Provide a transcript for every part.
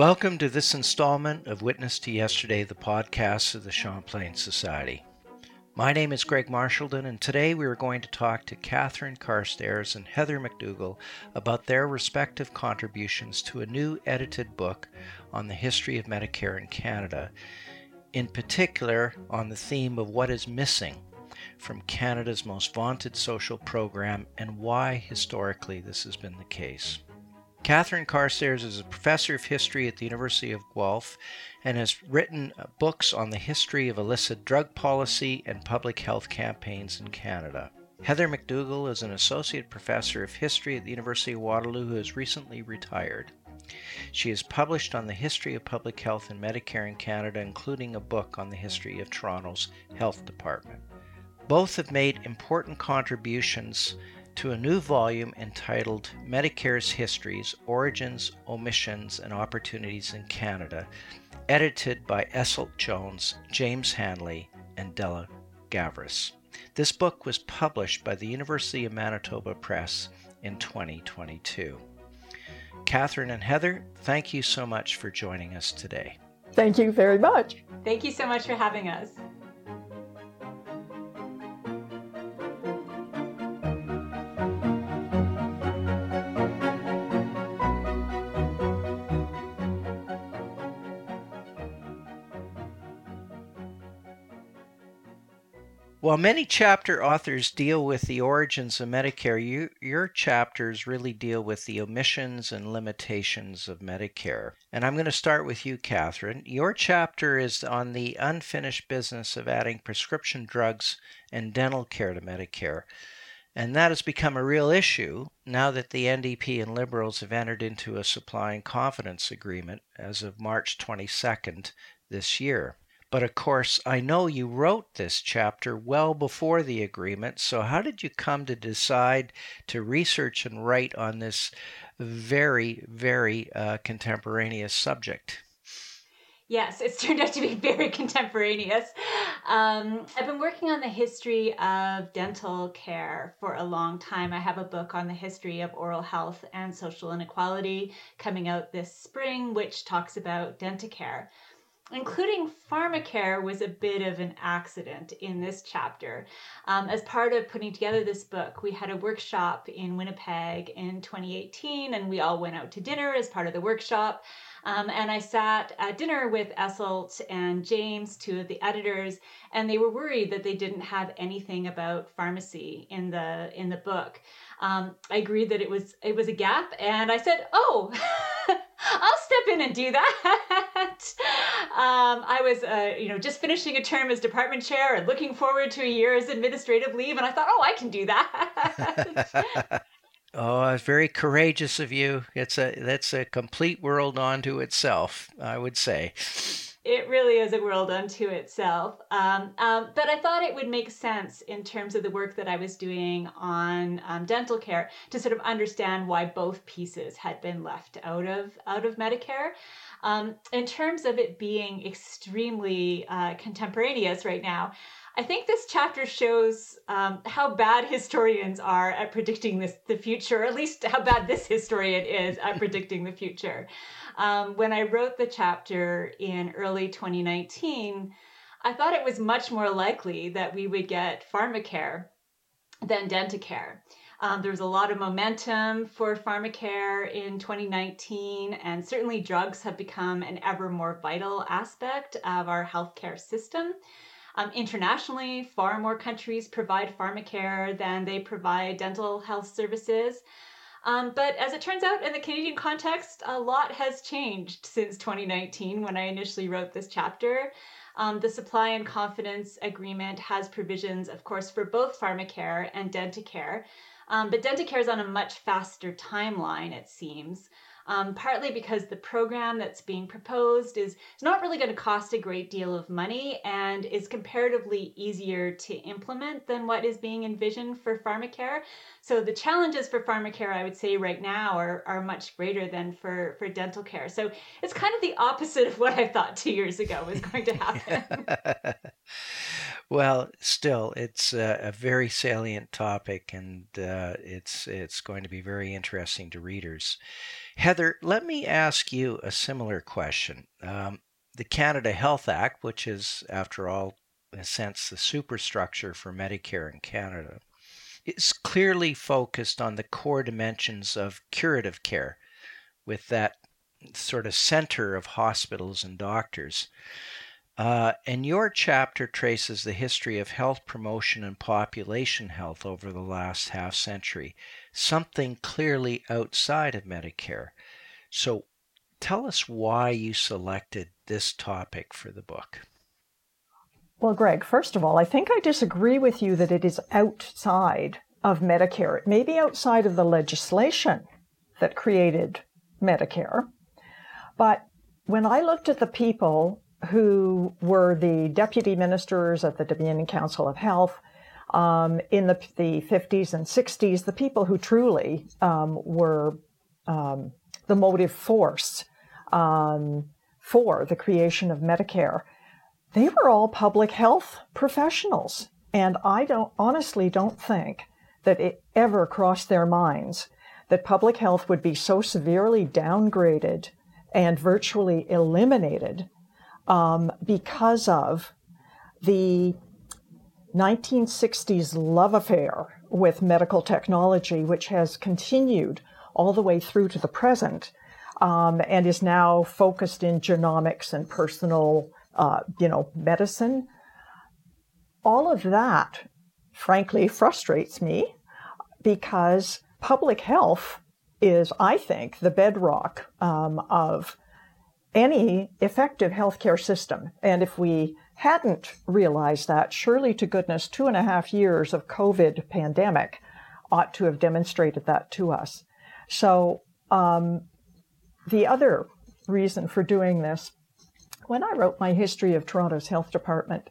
Welcome to this installment of Witness to Yesterday, the podcast of the Champlain Society. My name is Greg Marsheldon, and today we are going to talk to Catherine Carstairs and Heather McDougall about their respective contributions to a new edited book on the history of Medicare in Canada, in particular on the theme of what is missing from Canada's most vaunted social program and why historically this has been the case. Catherine Carstairs is a professor of history at the University of Guelph and has written books on the history of illicit drug policy and public health campaigns in Canada. Heather McDougall is an associate professor of history at the University of Waterloo who has recently retired. She has published on the history of public health and Medicare in Canada, including a book on the history of Toronto's health department. Both have made important contributions to a new volume entitled Medicare's Histories, Origins, Omissions, and Opportunities in Canada, edited by Esyllt Jones, James Hanley, and Della Gavris. This book was published by the University of Manitoba Press in 2022. Catherine and Heather, thank you so much for joining us today. Thank you very much. Thank you so much for having us. While many chapter authors deal with the origins of Medicare, your chapters really deal with the omissions and limitations of Medicare. And I'm going to start with you, Catherine. Your chapter is on the unfinished business of adding prescription drugs and dental care to Medicare. And that has become a real issue now that the NDP and Liberals have entered into a supply and confidence agreement as of March 22nd this year. But of course, I know you wrote this chapter well before the agreement, so how did you come to decide to research and write on this very, very contemporaneous subject? Yes, it's turned out to be very contemporaneous. I've been working on the history of dental care for a long time. I have a book on the history of oral health and social inequality coming out this spring, which talks about Denticare. Including PharmaCare was a bit of an accident in this chapter. As part of putting together this book, we had a workshop in Winnipeg in 2018, and we all went out to dinner as part of the workshop. And I sat at dinner with Esyllt and James, two of the editors, and they were worried that they didn't have anything about pharmacy in the book. I agreed that it was a gap, and I said, "Oh." I'll step in and do that. I was, just finishing a term as department chair and looking forward to a year as administrative leave. And I thought, I can do that. It's very courageous of you. That's a complete world unto itself, I would say. It really is a world unto itself. But I thought it would make sense in terms of the work that I was doing on dental care to sort of understand why both pieces had been left out of Medicare. In terms of it being extremely contemporaneous right now, I think this chapter shows how bad historians are at predicting the future, or at least how bad this historian is at predicting the future. When I wrote the chapter in early 2019, I thought it was much more likely that we would get PharmaCare than Denticare. There was a lot of momentum for PharmaCare in 2019, and certainly drugs have become an ever more vital aspect of our healthcare system. Internationally, far more countries provide PharmaCare than they provide dental health services. But as it turns out, in the Canadian context, a lot has changed since 2019 when I initially wrote this chapter. The Supply and Confidence Agreement has provisions, of course, for both PharmaCare and Denticare. But Denticare is on a much faster timeline, it seems. Partly because the program that's being proposed is not really going to cost a great deal of money and is comparatively easier to implement than what is being envisioned for PharmaCare. So the challenges for PharmaCare, I would say right now, are much greater than for dental care. So it's kind of the opposite of what I thought 2 years ago was going to happen. Well, still, it's a very salient topic, and it's going to be very interesting to readers. Heather, let me ask you a similar question. The Canada Health Act, which is, after all, in a sense, the superstructure for Medicare in Canada, is clearly focused on the core dimensions of curative care, with that sort of center of hospitals and doctors. And your chapter traces the history of health promotion and population health over the last half century, something clearly outside of Medicare. So tell us why you selected this topic for the book. Well, Greg, first of all, I think I disagree with you that it is outside of Medicare. It may be outside of the legislation that created Medicare, but when I looked at the people who were the deputy ministers at the Dominion Council of Health in the 50s and 60s, the people who truly were the motive force for the creation of Medicare, they were all public health professionals. And I honestly don't think that it ever crossed their minds that public health would be so severely downgraded and virtually eliminated because of the 1960s love affair with medical technology, which has continued all the way through to the present, and is now focused in genomics and personal, medicine. All of that, frankly, frustrates me because public health is, I think, the bedrock of any effective healthcare system. And if we hadn't realized that, surely to goodness, 2.5 years of COVID pandemic ought to have demonstrated that to us. So the other reason for doing this, when I wrote my history of Toronto's health department,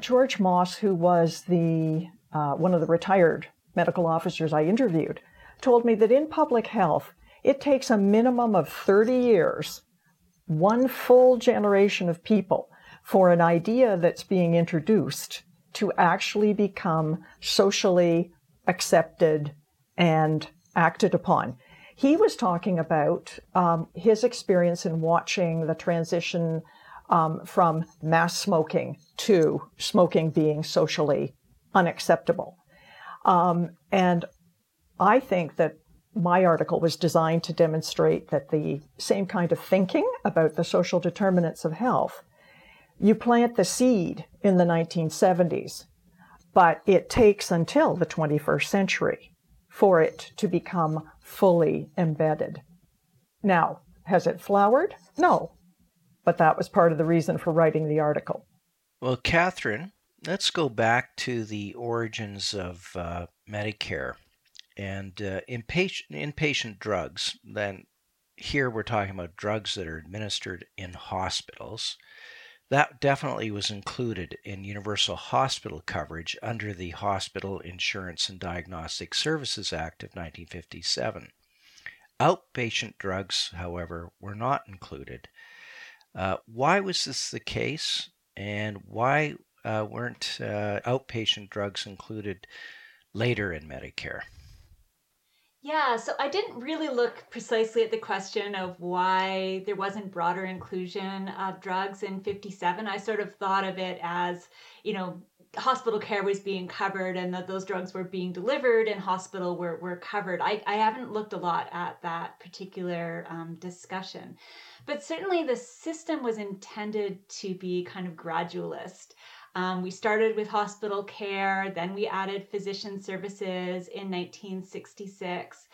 George Moss, who was the one of the retired medical officers I interviewed, told me that in public health, it takes a minimum of 30 years, one full generation of people, for an idea that's being introduced to actually become socially accepted and acted upon. He was talking about his experience in watching the transition from mass smoking to smoking being socially unacceptable. And I think that my article was designed to demonstrate that the same kind of thinking about the social determinants of health, you plant the seed in the 1970s, but it takes until the 21st century for it to become fully embedded. Now, has it flowered? No, but that was part of the reason for writing the article. Well, Catherine, let's go back to the origins of Medicare and inpatient drugs. Then here we're talking about drugs that are administered in hospitals. That definitely was included in universal hospital coverage under the Hospital Insurance and Diagnostic Services Act of 1957. Outpatient drugs, however, were not included. Why was this the case, and why weren't outpatient drugs included later in Medicare? Yeah, so I didn't really look precisely at the question of why there wasn't broader inclusion of drugs in 57. I sort of thought of it as, hospital care was being covered and that those drugs were being delivered and hospital were covered. I haven't looked a lot at that particular discussion, but certainly the system was intended to be kind of gradualist. We started with hospital care, then we added physician services in 1966.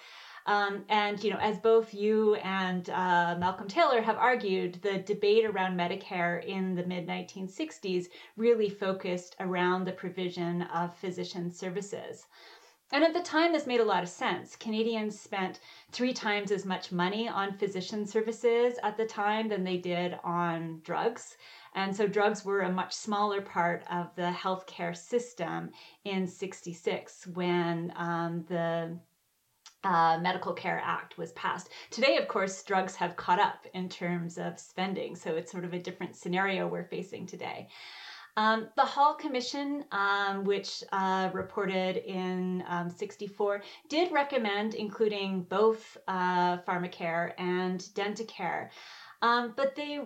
And, as both you and Malcolm Taylor have argued, the debate around Medicare in the mid-1960s really focused around the provision of physician services. And at the time, this made a lot of sense. Canadians spent 3 times as much money on physician services at the time than they did on drugs. And so drugs were a much smaller part of the healthcare system in 66 when the Medical Care Act was passed. Today, of course, drugs have caught up in terms of spending. So it's sort of a different scenario we're facing today. The Hall Commission, which reported in 64, did recommend including both PharmaCare and Denticare, but they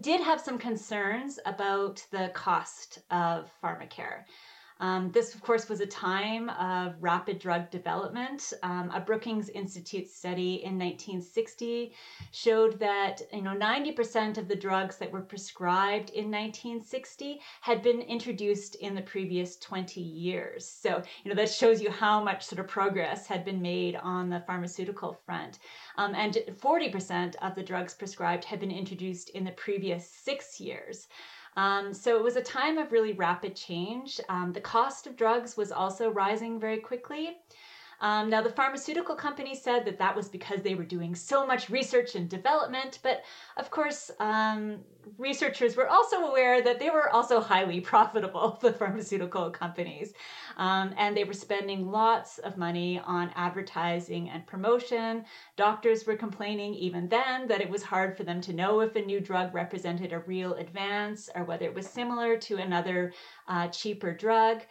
did have some concerns about the cost of PharmaCare. This, of course, was a time of rapid drug development. A Brookings Institute study in 1960 showed that 90% of the drugs that were prescribed in 1960 had been introduced in the previous 20 years. So, that shows you how much sort of progress had been made on the pharmaceutical front. And 40% of the drugs prescribed had been introduced in the previous 6 years. So it was a time of really rapid change. The cost of drugs was also rising very quickly. Now, the pharmaceutical company said that that was because they were doing so much research and development. But of course, researchers were also aware that they were also highly profitable, the pharmaceutical companies. And they were spending lots of money on advertising and promotion. Doctors were complaining even then that it was hard for them to know if a new drug represented a real advance or whether it was similar to another cheaper drug.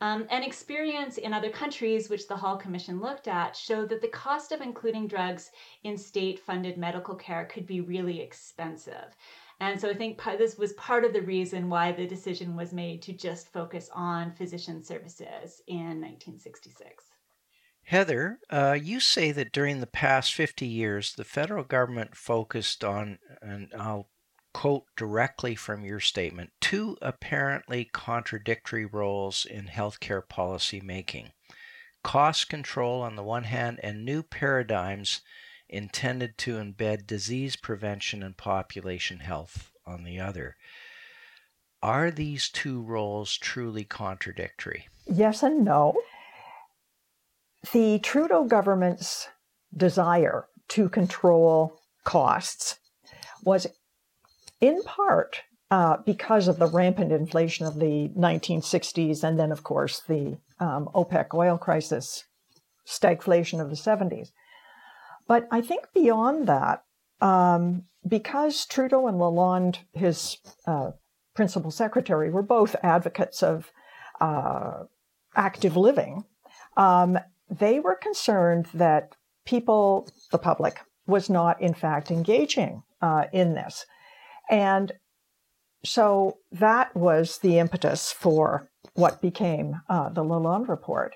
And experience in other countries, which the Hall Commission looked at, showed that the cost of including drugs in state-funded medical care could be really expensive. And so I think this was part of the reason why the decision was made to just focus on physician services in 1966. Heather, you say that during the past 50 years, the federal government focused on, and I'll quote directly from your statement, two apparently contradictory roles in healthcare policy making: cost control on the one hand, and new paradigms intended to embed disease prevention and population health on the other. Are these two roles truly contradictory? Yes and no. The Trudeau government's desire to control costs was in part because of the rampant inflation of the 1960s and then, of course, the OPEC oil crisis, stagflation of the 70s. But I think beyond that, because Trudeau and Lalonde, his principal secretary, were both advocates of active living, they were concerned that people, the public, was not, in fact, engaging in this. And so that was the impetus for what became the Lalonde Report.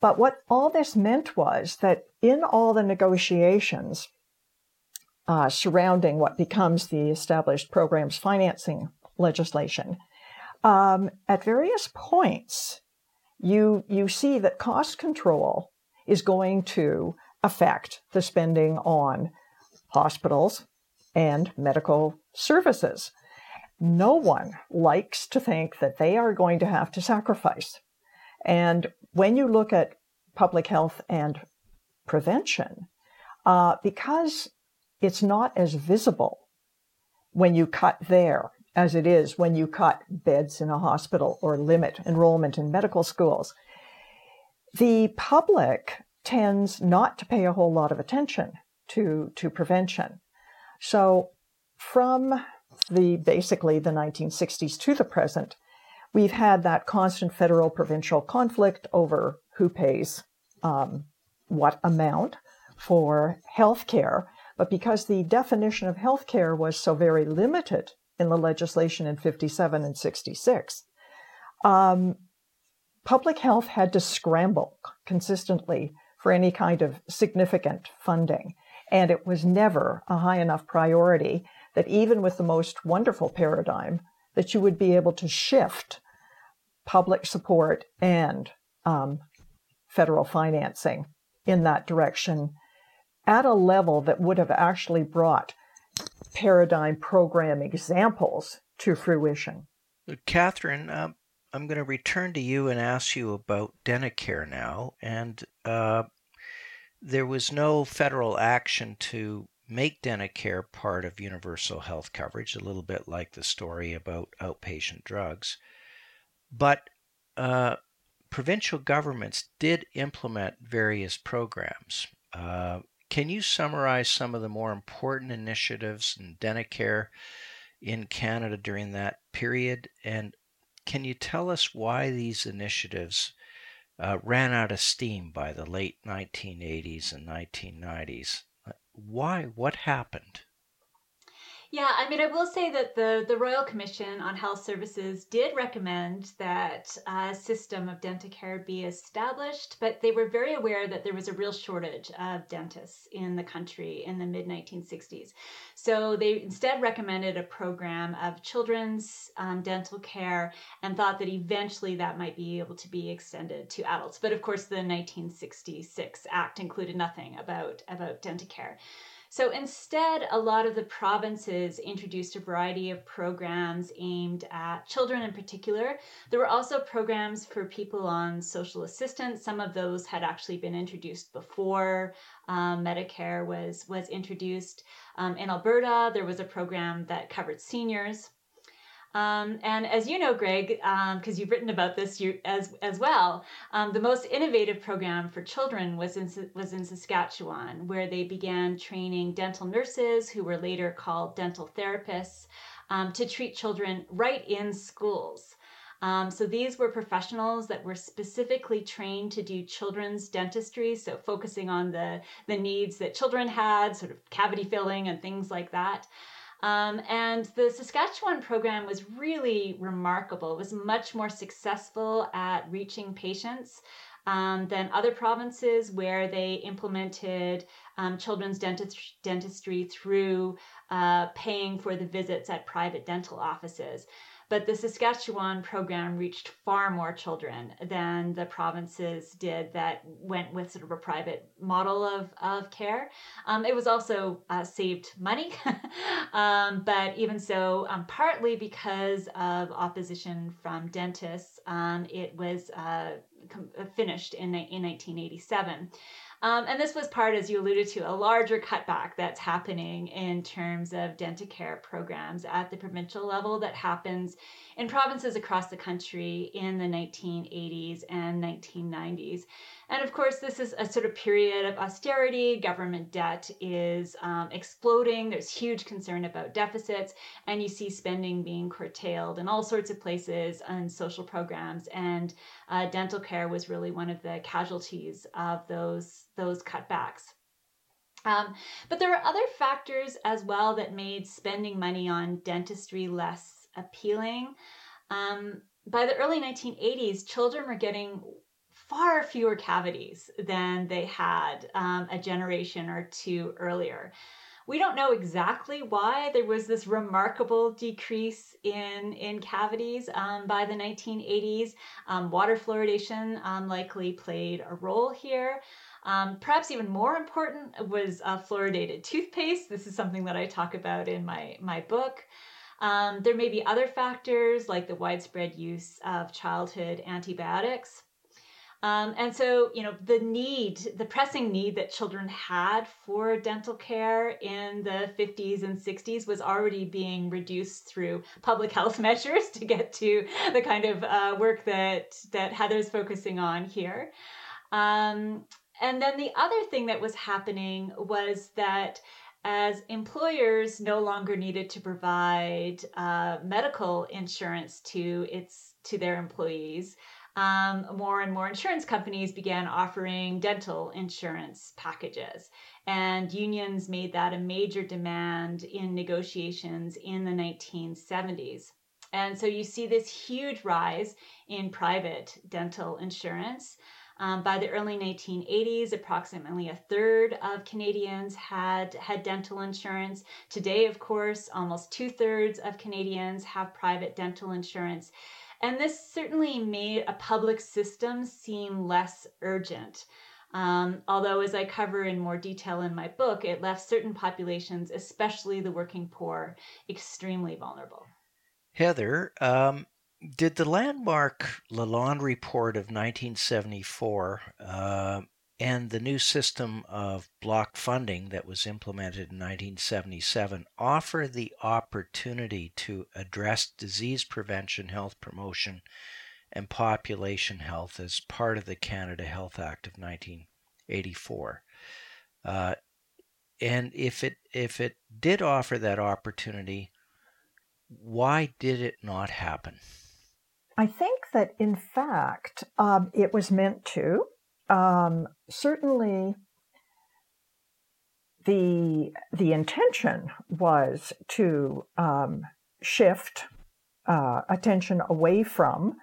But what all this meant was that in all the negotiations surrounding what becomes the Established Programs Financing legislation, at various points, you see that cost control is going to affect the spending on hospitals and medical services. No one likes to think that they are going to have to sacrifice. And when you look at public health and prevention, because it's not as visible when you cut there as it is when you cut beds in a hospital or limit enrollment in medical schools, the public tends not to pay a whole lot of attention to prevention. So from basically the 1960s to the present, we've had that constant federal-provincial conflict over who pays what amount for health care. But because the definition of health care was so very limited in the legislation in 57 and 66, public health had to scramble consistently for any kind of significant funding. And it was never a high enough priority that even with the most wonderful paradigm, that you would be able to shift public support and federal financing in that direction at a level that would have actually brought paradigm program examples to fruition. Catherine, I'm going to return to you and ask you about Denticare now. And there was no federal action to make Denticare part of universal health coverage, a little bit like the story about outpatient drugs. But provincial governments did implement various programs. Can you summarize some of the more important initiatives in Denticare in Canada during that period. And can you tell us why these initiatives ran out of steam by the late 1980s and 1990s? Why? What happened? Yeah, I mean, I will say that the Royal Commission on Health Services did recommend that a system of Denticare be established, but they were very aware that there was a real shortage of dentists in the country in the mid-1960s. So they instead recommended a program of children's dental care and thought that eventually that might be able to be extended to adults. But of course, the 1966 Act included nothing about Denticare. So instead, a lot of the provinces introduced a variety of programs aimed at children in particular. There were also programs for people on social assistance. Some of those had actually been introduced before Medicare was introduced. In Alberta, there was a program that covered seniors. And as you know, Greg, because you've written about this as well, the most innovative program for children was in Saskatchewan, where they began training dental nurses, who were later called dental therapists, to treat children right in schools. So these were professionals that were specifically trained to do children's dentistry, so focusing on the needs that children had, sort of cavity filling and things like that. And the Saskatchewan program was really remarkable. It was much more successful at reaching patients than other provinces, where they implemented children's dentistry through paying for the visits at private dental offices. But the Saskatchewan program reached far more children than the provinces did that went with sort of a private model of care. It was also saved money, but even so, partly because of opposition from dentists, it was finished in 1987. And this was part, as you alluded to, a larger cutback that's happening in terms of Denticare programs at the provincial level that happens in provinces across the country in the 1980s and 1990s. And of course, this is a sort of period of austerity. Government debt is exploding. There's huge concern about deficits, and you see spending being curtailed in all sorts of places on social programs. And dental care was really one of the casualties of those cutbacks. But there were other factors as well that made spending money on dentistry less appealing. By the early 1980s, children were getting far fewer cavities than they had a generation or two earlier. We don't know exactly why there was this remarkable decrease in cavities by the 1980s. Water fluoridation likely played a role here. Perhaps even more important was fluoridated toothpaste. This is something that I talk about in my book. There may be other factors, like the widespread use of childhood antibiotics. And so, you know, the pressing need that children had for dental care in the 50s and 60s was already being reduced through public health measures to get to the kind of work that Heather's focusing on here. And then the other thing that was happening was that as employers no longer needed to provide medical insurance to their employees, more and more insurance companies began offering dental insurance packages. And unions made that a major demand in negotiations in the 1970s. And so you see this huge rise in private dental insurance. By the early 1980s, approximately a third of Canadians had dental insurance. Today, of course, almost 2/3 of Canadians have private dental insurance. And this certainly made a public system seem less urgent. Although, as I cover in more detail in my book, it left certain populations, especially the working poor, extremely vulnerable. Heather, did the landmark Lalonde Report of 1974 and the new system of block funding that was implemented in 1977 offer the opportunity to address disease prevention, health promotion, and population health as part of the Canada Health Act of 1984? And if it did offer that opportunity, Why did it not happen? I think that, in fact, it was meant to. Certainly, the intention was to shift attention away from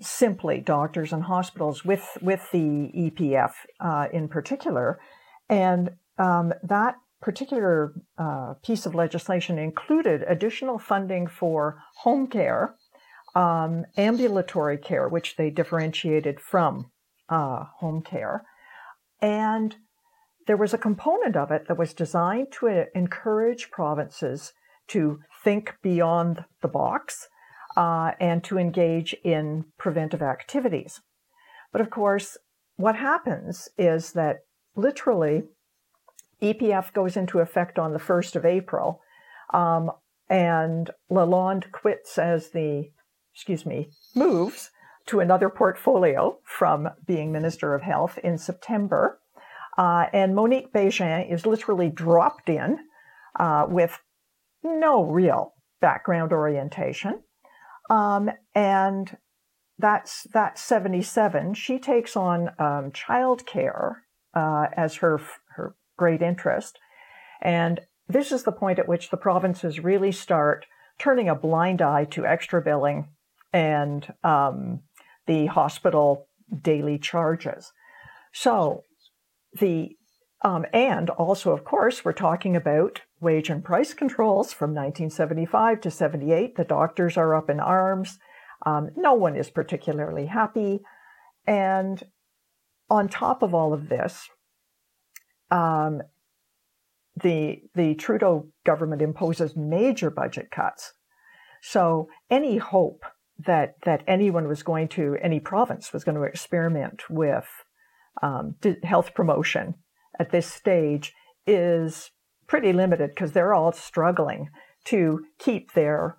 simply doctors and hospitals with the EPF in particular. And that particular piece of legislation included additional funding for home care, ambulatory care, which they differentiated from home care. And there was a component of it that was designed to encourage provinces to think beyond the box and to engage in preventive activities. But of course, what happens is that literally EPF goes into effect on the 1st of April, and Lalonde quits as moves to another portfolio from being Minister of Health in September. And Monique Bégin is literally dropped in with no real background orientation. And that's 77. She takes on childcare as her great interest. And this is the point at which the provinces really start turning a blind eye to extra billing and the hospital daily charges. So and also, of course, we're talking about wage and price controls from 1975 to 78. The doctors are up in arms. No one is particularly happy. And on top of all of this, the Trudeau government imposes major budget cuts. So any hope that any province was going to experiment with health promotion at this stage is pretty limited, because they're all struggling to keep their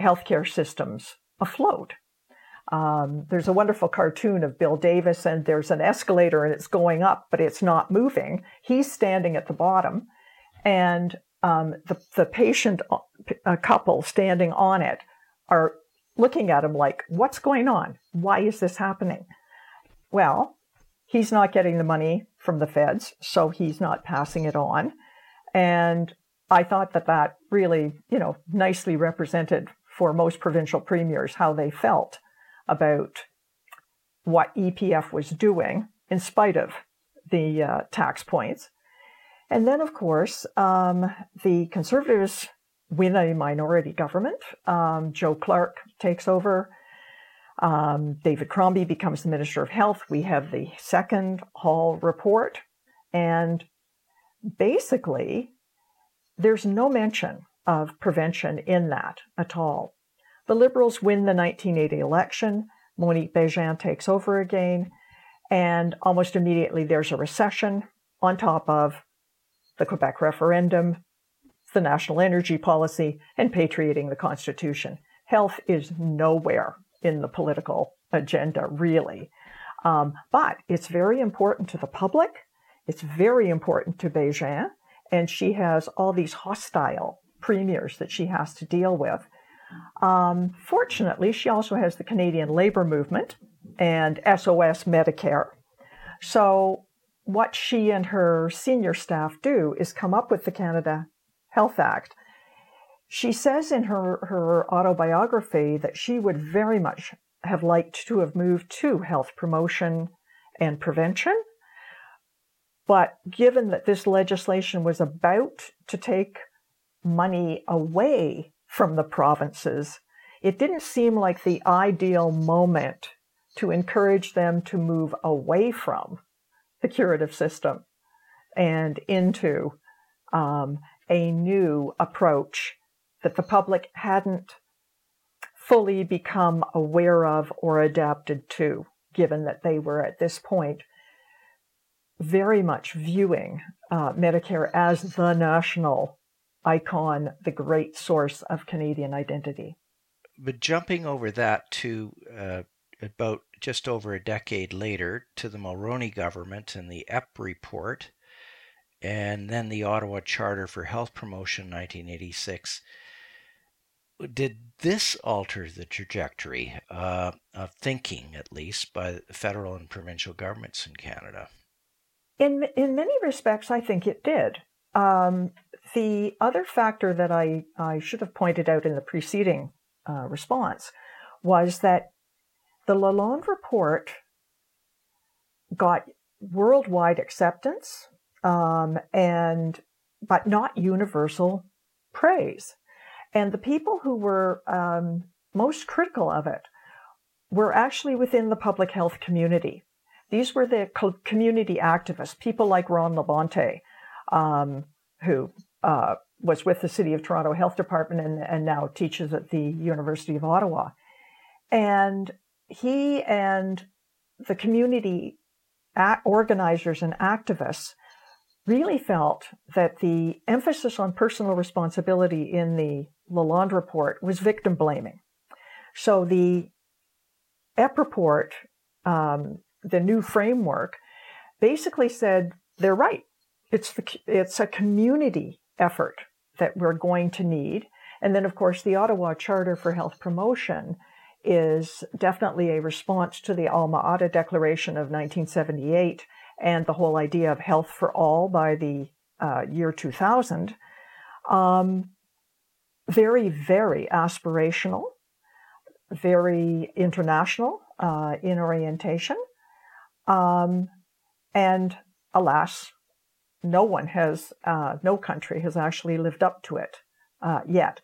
healthcare systems afloat. There's a wonderful cartoon of Bill Davis, and there's an escalator and it's going up, but it's not moving. He's standing at the bottom, and the patient couple standing on it are looking at him like, what's going on? Why is this happening? Well, he's not getting the money from the feds, so he's not passing it on. And I thought that really, nicely represented for most provincial premiers how they felt about what EPF was doing in spite of the tax points. And then, of course, the Conservatives win a minority government. Joe Clark takes over. David Crombie becomes the Minister of Health. We have the second Hall Report. And basically, there's no mention of prevention in that at all. The Liberals win the 1980 election. Monique Bégin takes over again. And almost immediately, there's a recession on top of the Quebec referendum, the national energy policy, and patriating the Constitution. Health is nowhere in the political agenda, really. But it's very important to the public. It's very important to Bégin. And she has all these hostile premiers that she has to deal with. Fortunately, she also has the Canadian labor movement and SOS Medicare. So what she and her senior staff do is come up with the Canada Health Act. She says in her autobiography that she would very much have liked to have moved to health promotion and prevention. But given that this legislation was about to take money away from the provinces, it didn't seem like the ideal moment to encourage them to move away from the curative system and into a new approach that the public hadn't fully become aware of or adapted to, given that they were at this point very much viewing Medicare as the national icon, the great source of Canadian identity. But jumping over that to about just over a decade later, to the Mulroney government and the Epp Report, and then the Ottawa Charter for Health Promotion, 1986. did this alter the trajectory of thinking, at least, by federal and provincial governments in Canada? In many respects, I think it did. The other factor that I should have pointed out in the preceding response was that the Lalonde Report got worldwide acceptance, but not universal praise. And the people who were most critical of it were actually within the public health community. These were the community activists, people like Ron Labonte, who was with the City of Toronto Health Department and now teaches at the University of Ottawa. And he and the community organizers and activists really felt that the emphasis on personal responsibility in the Lalonde Report was victim blaming. So the Epp Report, the new framework, basically said they're right. It's a community effort that we're going to need. And then, of course, the Ottawa Charter for Health Promotion is definitely a response to the Alma Ata Declaration of 1978 and the whole idea of health for all by the year 2000. Very, very aspirational, very international in orientation. And alas, no country has actually lived up to it yet.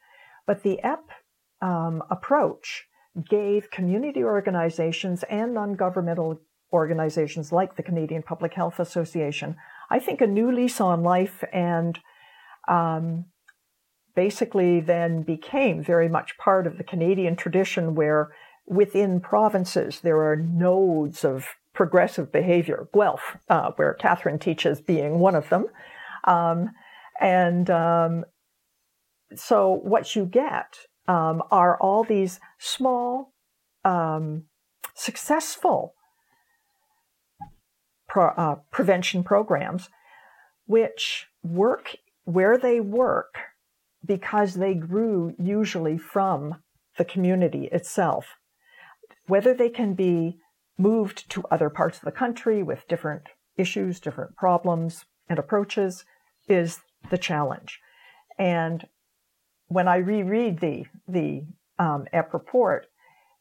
But the Epp approach gave community organizations and non-governmental organizations like the Canadian Public Health Association, I think, a new lease on life, and basically then became very much part of the Canadian tradition where within provinces there are nodes of progressive behavior, Guelph, where Catherine teaches, being one of them. So what you get are all these small, successful prevention programs, which work where they work because they grew usually from the community itself. Whether they can be moved to other parts of the country with different issues, different problems and approaches is the challenge. And when I reread the Epp Report,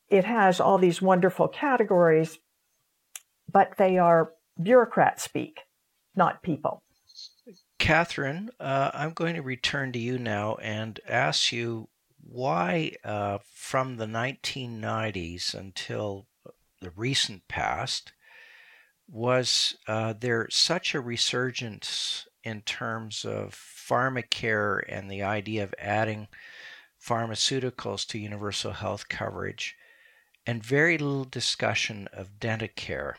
it has all these wonderful categories, but they are bureaucrat speak, not people. Catherine, I'm going to return to you now and ask you why from the 1990s until the recent past was there such a resurgence in terms of PharmaCare and the idea of adding pharmaceuticals to universal health coverage, and very little discussion of Denticare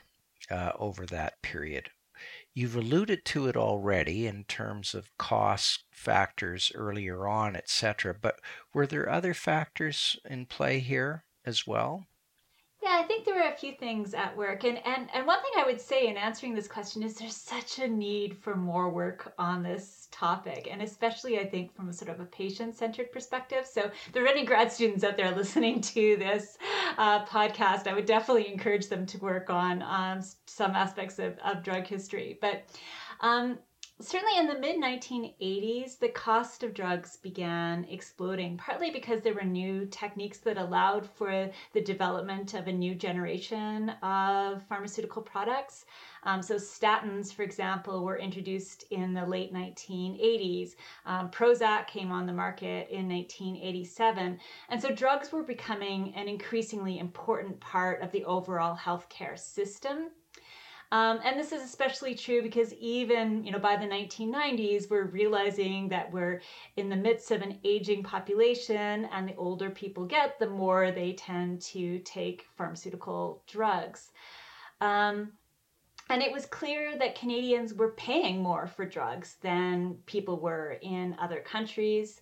over that period. You've alluded to it already in terms of cost factors earlier on, etc., but were there other factors in play here as well? Yeah, I think there were a few things at work. And one thing I would say in answering this question is there's such a need for more work on this topic, and especially, I think, from a sort of a patient-centered perspective. So if there are any grad students out there listening to this podcast, I would definitely encourage them to work on some aspects of drug history. But certainly in the mid-1980s, the cost of drugs began exploding, partly because there were new techniques that allowed for the development of a new generation of pharmaceutical products. So statins, for example, were introduced in the late 1980s. Prozac came on the market in 1987. And so drugs were becoming an increasingly important part of the overall healthcare system. And this is especially true because even, by the 1990s, we're realizing that we're in the midst of an aging population, and the older people get, the more they tend to take pharmaceutical drugs. And it was clear that Canadians were paying more for drugs than people were in other countries.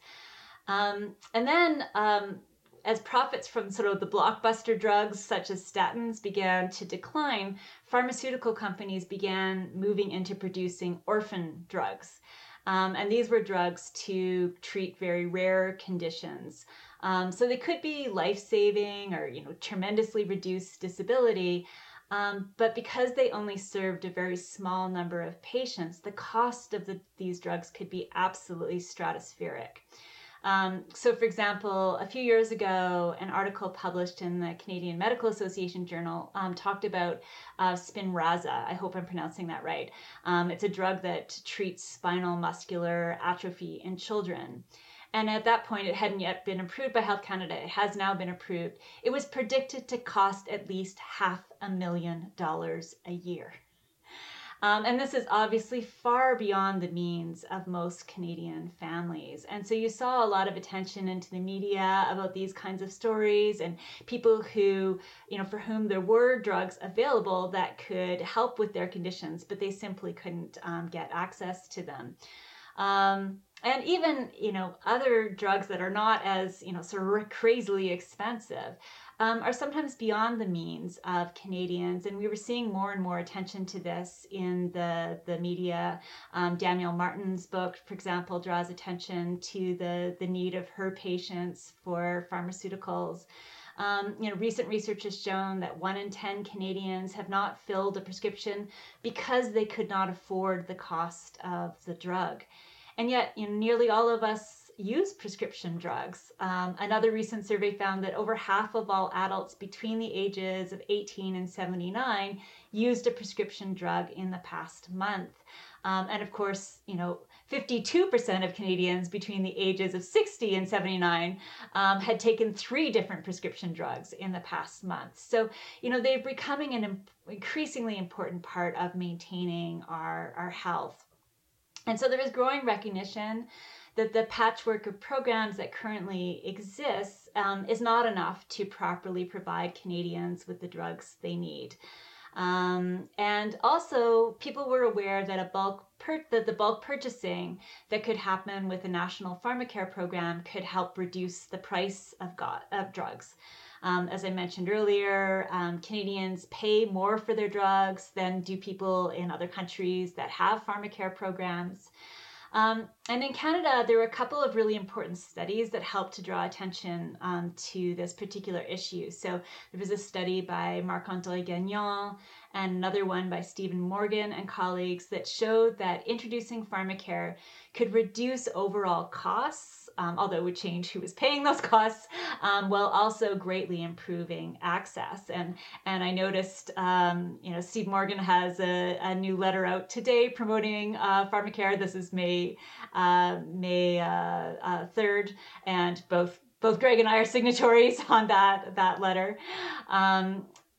As profits from sort of the blockbuster drugs such as statins began to decline, pharmaceutical companies began moving into producing orphan drugs. And these were drugs to treat very rare conditions. So they could be life-saving or, tremendously reduced disability. But because they only served a very small number of patients, the cost of these drugs could be absolutely stratospheric. So, for example, a few years ago, an article published in the Canadian Medical Association Journal talked about Spinraza. I hope I'm pronouncing that right. It's a drug that treats spinal muscular atrophy in children. And at that point, it hadn't yet been approved by Health Canada. It has now been approved. It was predicted to cost at least $500,000 a year. And this is obviously far beyond the means of most Canadian families. And so you saw a lot of attention into the media about these kinds of stories and people who, for whom there were drugs available that could help with their conditions, but they simply couldn't get access to them. And even, other drugs that are not as, sort of crazily expensive are sometimes beyond the means of Canadians. And we were seeing more and more attention to this in the media. Danielle Martin's book, for example, draws attention to the need of her patients for pharmaceuticals. Recent research has shown that 1 in 10 Canadians have not filled a prescription because they could not afford the cost of the drug. And yet, nearly all of us use prescription drugs. Another recent survey found that over half of all adults between the ages of 18 and 79 used a prescription drug in the past month. And of course, 52% of Canadians between the ages of 60 and 79 had taken 3 different prescription drugs in the past month. So, they're becoming an increasingly important part of maintaining our health. And so there is growing recognition that the patchwork of programs that currently exists is not enough to properly provide Canadians with the drugs they need. And also, people were aware that the bulk purchasing that could happen with a national PharmaCare program could help reduce the price of drugs. As I mentioned earlier, Canadians pay more for their drugs than do people in other countries that have PharmaCare programs. And in Canada, there were a couple of really important studies that helped to draw attention to this particular issue. So there was a study by Marc-André Gagnon and another one by Stephen Morgan and colleagues that showed that introducing PharmaCare could reduce overall costs, although it would change who was paying those costs, while also greatly improving access. And I noticed, Steve Morgan has a new letter out today promoting PharmaCare. This is May 3rd, and both Greg and I are signatories on that letter.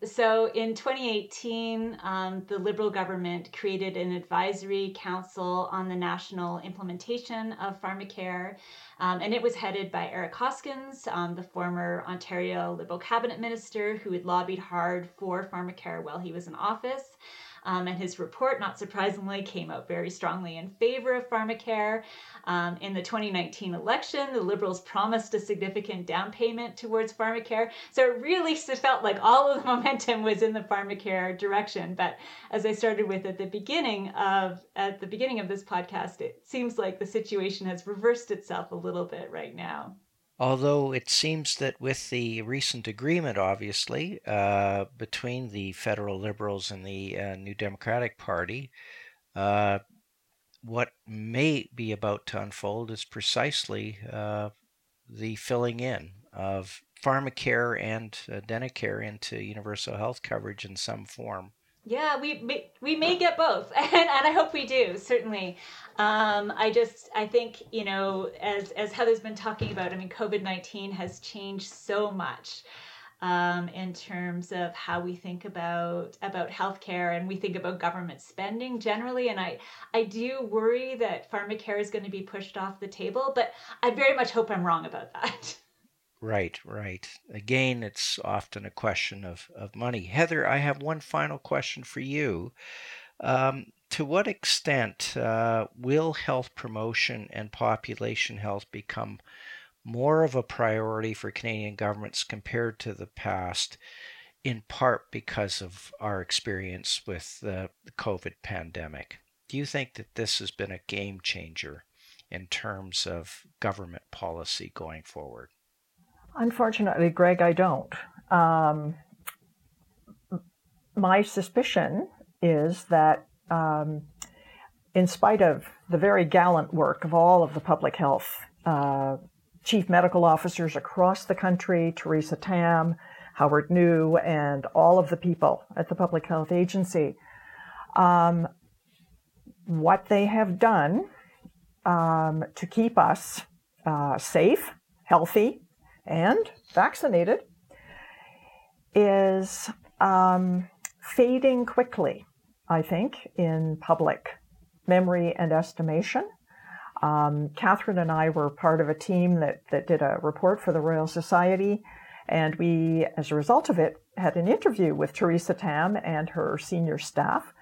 So in 2018, the Liberal government created an advisory council on the national implementation of PharmaCare, and it was headed by Eric Hoskins, the former Ontario Liberal cabinet minister who had lobbied hard for PharmaCare while he was in office. And his report, not surprisingly, came out very strongly in favor of PharmaCare. In the 2019 election, the Liberals promised a significant down payment towards PharmaCare. So it really felt like all of the momentum was in the PharmaCare direction. But as I started with at the beginning of this podcast, it seems like the situation has reversed itself a little bit right now. Although it seems that with the recent agreement, obviously, between the federal Liberals and the New Democratic Party, what may be about to unfold is precisely the filling in of PharmaCare and Denticare into universal health coverage in some form. Yeah, we may get both, and I hope we do, certainly. I think, as Heather's been talking about, COVID-19 has changed so much in terms of how we think about healthcare, and we think about government spending generally. And I do worry that PharmaCare is going to be pushed off the table, but I very much hope I'm wrong about that. Right. Again, it's often a question of money. Heather, I have one final question for you. To what extent will health promotion and population health become more of a priority for Canadian governments compared to the past, in part because of our experience with the COVID pandemic? Do you think that this has been a game changer in terms of government policy going forward? Unfortunately, Greg, I don't. My suspicion is that in spite of the very gallant work of all of the public health chief medical officers across the country, Teresa Tam, Howard New, and all of the people at the Public Health Agency, what they have done to keep us safe, healthy, and vaccinated is fading quickly, I think, in public memory and estimation. Catherine and I were part of a team that did a report for the Royal Society, and we, as a result of it, had an interview with Teresa Tam and her senior staff,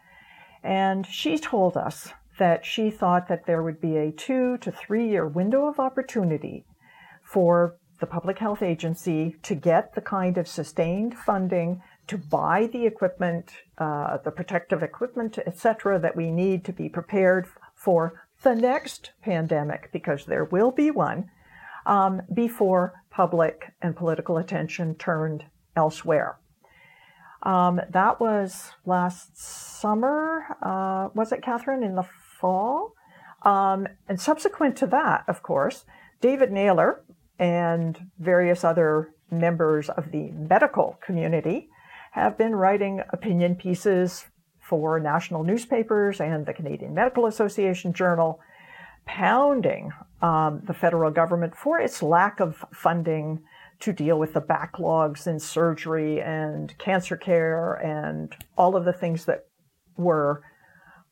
and she told us that she thought that there would be a 2 to 3 year window of opportunity for the Public Health Agency to get the kind of sustained funding to buy the equipment, the protective equipment, etc., that we need to be prepared for the next pandemic, because there will be one, before public and political attention turned elsewhere. That was last summer, was it, Catherine, in the fall? And subsequent to that, of course, David Naylor and various other members of the medical community have been writing opinion pieces for national newspapers and the Canadian Medical Association Journal, pounding the federal government for its lack of funding to deal with the backlogs in surgery and cancer care and all of the things that were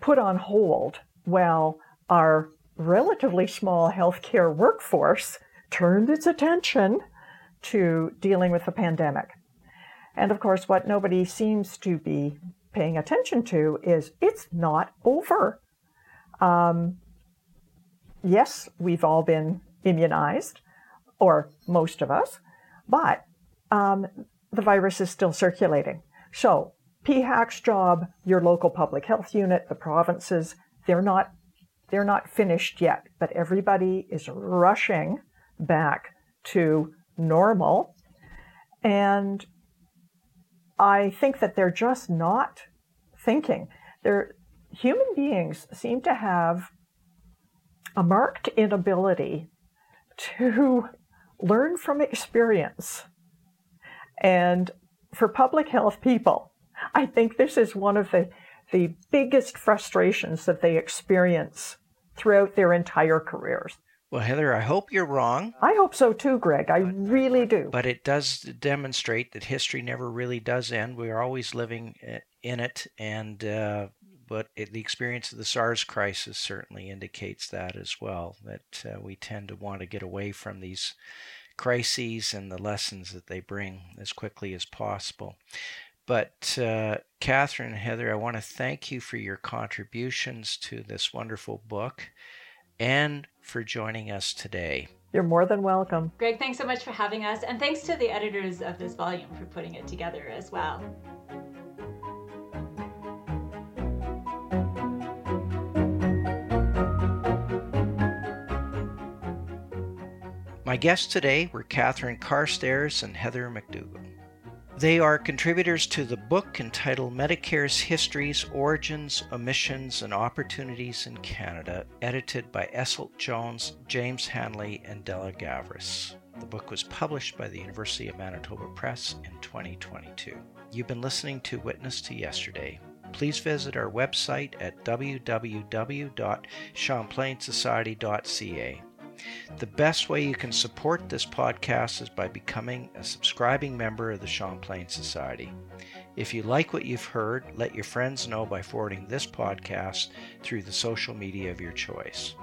put on hold while our relatively small healthcare workforce turned its attention to dealing with the pandemic. And of course, what nobody seems to be paying attention to is it's not over. Yes, we've all been immunized, or most of us, but the virus is still circulating. So PHAC's job, your local public health unit, the provinces, they're not finished yet, but everybody is rushing back to normal. And I think that they're just not thinking. Human beings seem to have a marked inability to learn from experience. And for public health people, I think this is one of the biggest frustrations that they experience throughout their entire careers. Well, Heather, I hope you're wrong. I hope so too, Greg. I really do. But it does demonstrate that history never really does end. We're always living in it, and but the experience of the SARS crisis certainly indicates that as well, that we tend to want to get away from these crises and the lessons that they bring as quickly as possible. But Catherine, Heather, I want to thank you for your contributions to this wonderful book and for joining us today. You're more than welcome. Greg, thanks so much for having us, and thanks to the editors of this volume for putting it together as well. My guests today were Catherine Carstairs and Heather McDougall. They are contributors to the book entitled Medicare's Histories, Origins, Omissions, and Opportunities in Canada, edited by Esyllt Jones, James Hanley, and Della Gavris. The book was published by the University of Manitoba Press in 2022. You've been listening to Witness to Yesterday. Please visit our website at www.champlainsociety.ca. The best way you can support this podcast is by becoming a subscribing member of the Champlain Society. If you like what you've heard, let your friends know by forwarding this podcast through the social media of your choice.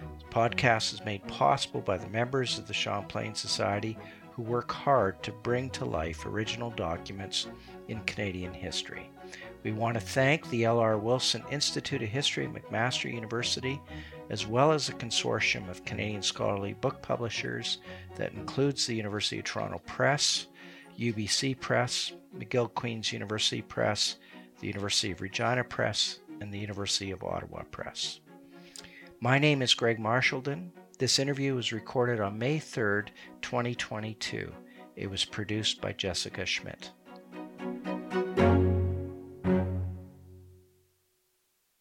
The podcast is made possible by the members of the Champlain Society who work hard to bring to life original documents in Canadian history. We want to thank the L.R. Wilson Institute of History, McMaster University, as well as a consortium of Canadian scholarly book publishers that includes the University of Toronto Press, UBC Press, McGill Queen's University Press, the University of Regina Press, and the University of Ottawa Press. My name is Greg Marsheldon. This interview was recorded on May 3rd, 2022. It was produced by Jessica Schmidt.